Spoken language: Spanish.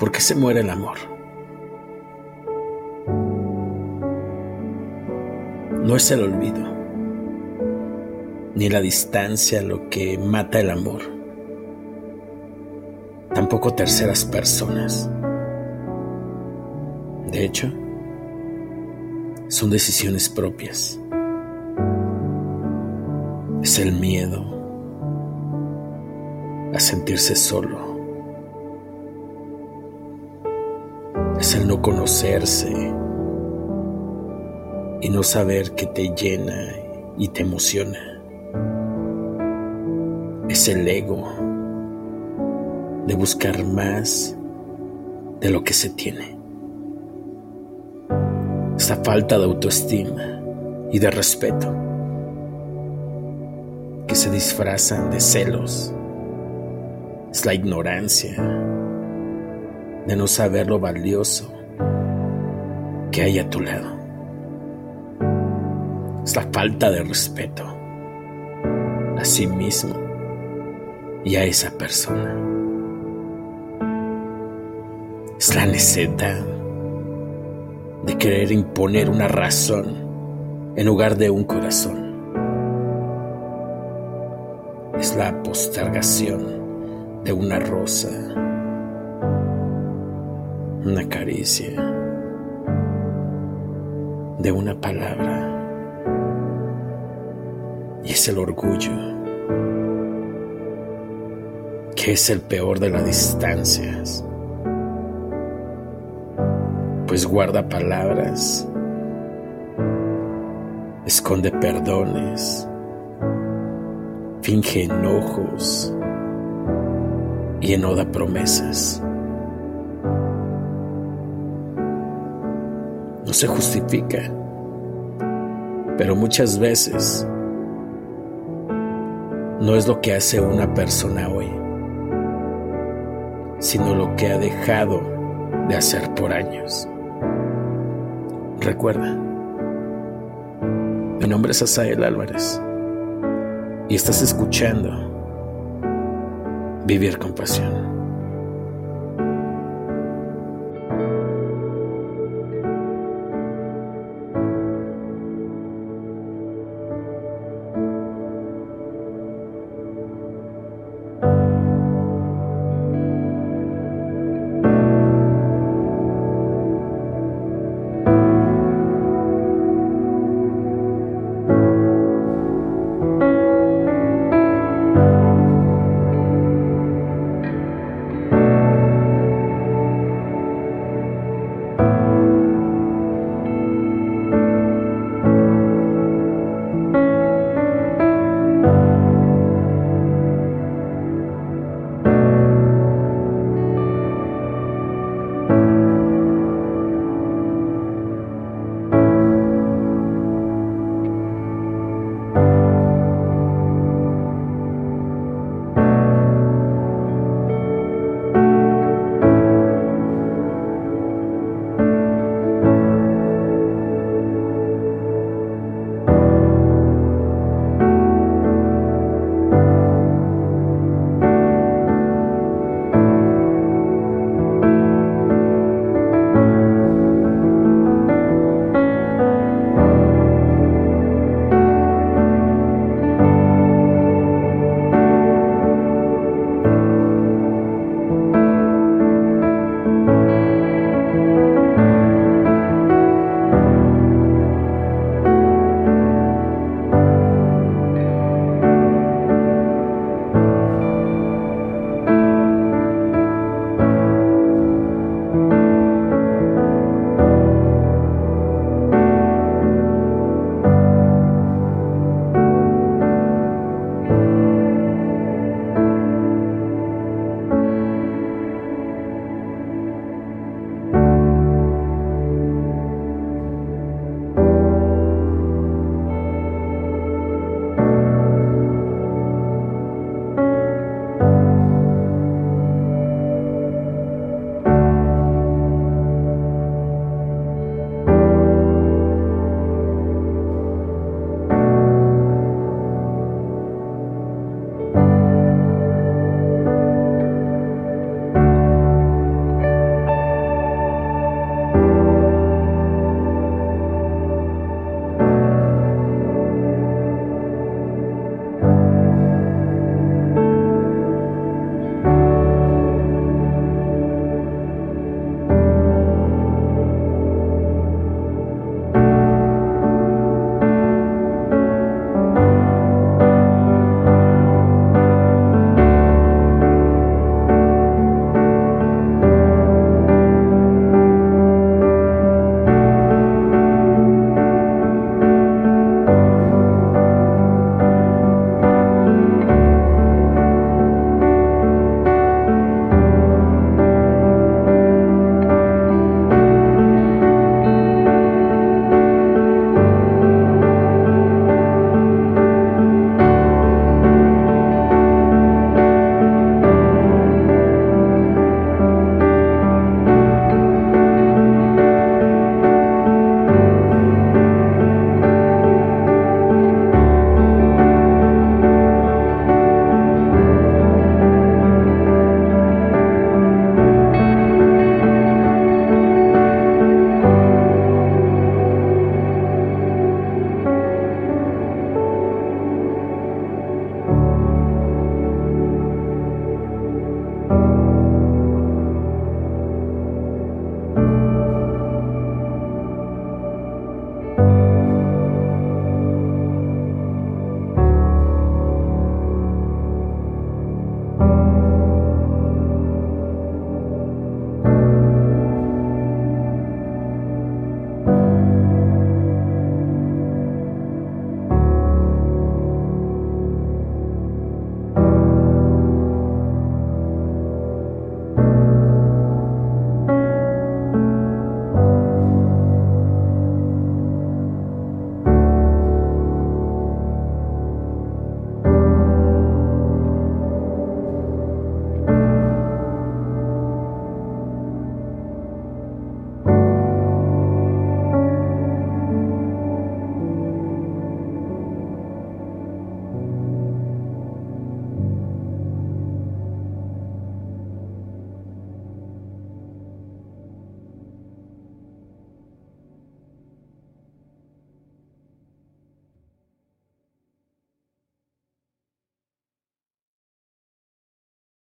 ¿Por qué se muere el amor? No es el olvido, ni la distancia lo que mata el amor. Tampoco terceras personas. De hecho, son decisiones propias. Es el miedo a sentirse solo. Es el no conocerse y no saber qué te llena y te emociona. Es el ego de buscar más de lo que se tiene. Esa falta de autoestima y de respeto que se disfrazan de celos. Es la ignorancia de no saber lo valioso que hay a tu lado. Es la falta de respeto a sí mismo y a esa persona. Es la necedad de querer imponer una razón en lugar de un corazón. Es la postergación de una rosa, una caricia, de una palabra. Y es el orgullo, que es el peor de las distancias, pues guarda palabras, esconde perdones, finge enojos y enoda promesas. No se justifica, pero muchas veces no es lo que hace una persona hoy, sino lo que ha dejado de hacer por años. Recuerda, mi nombre es Hazael Álvarez y estás escuchando Vivir con Pasión.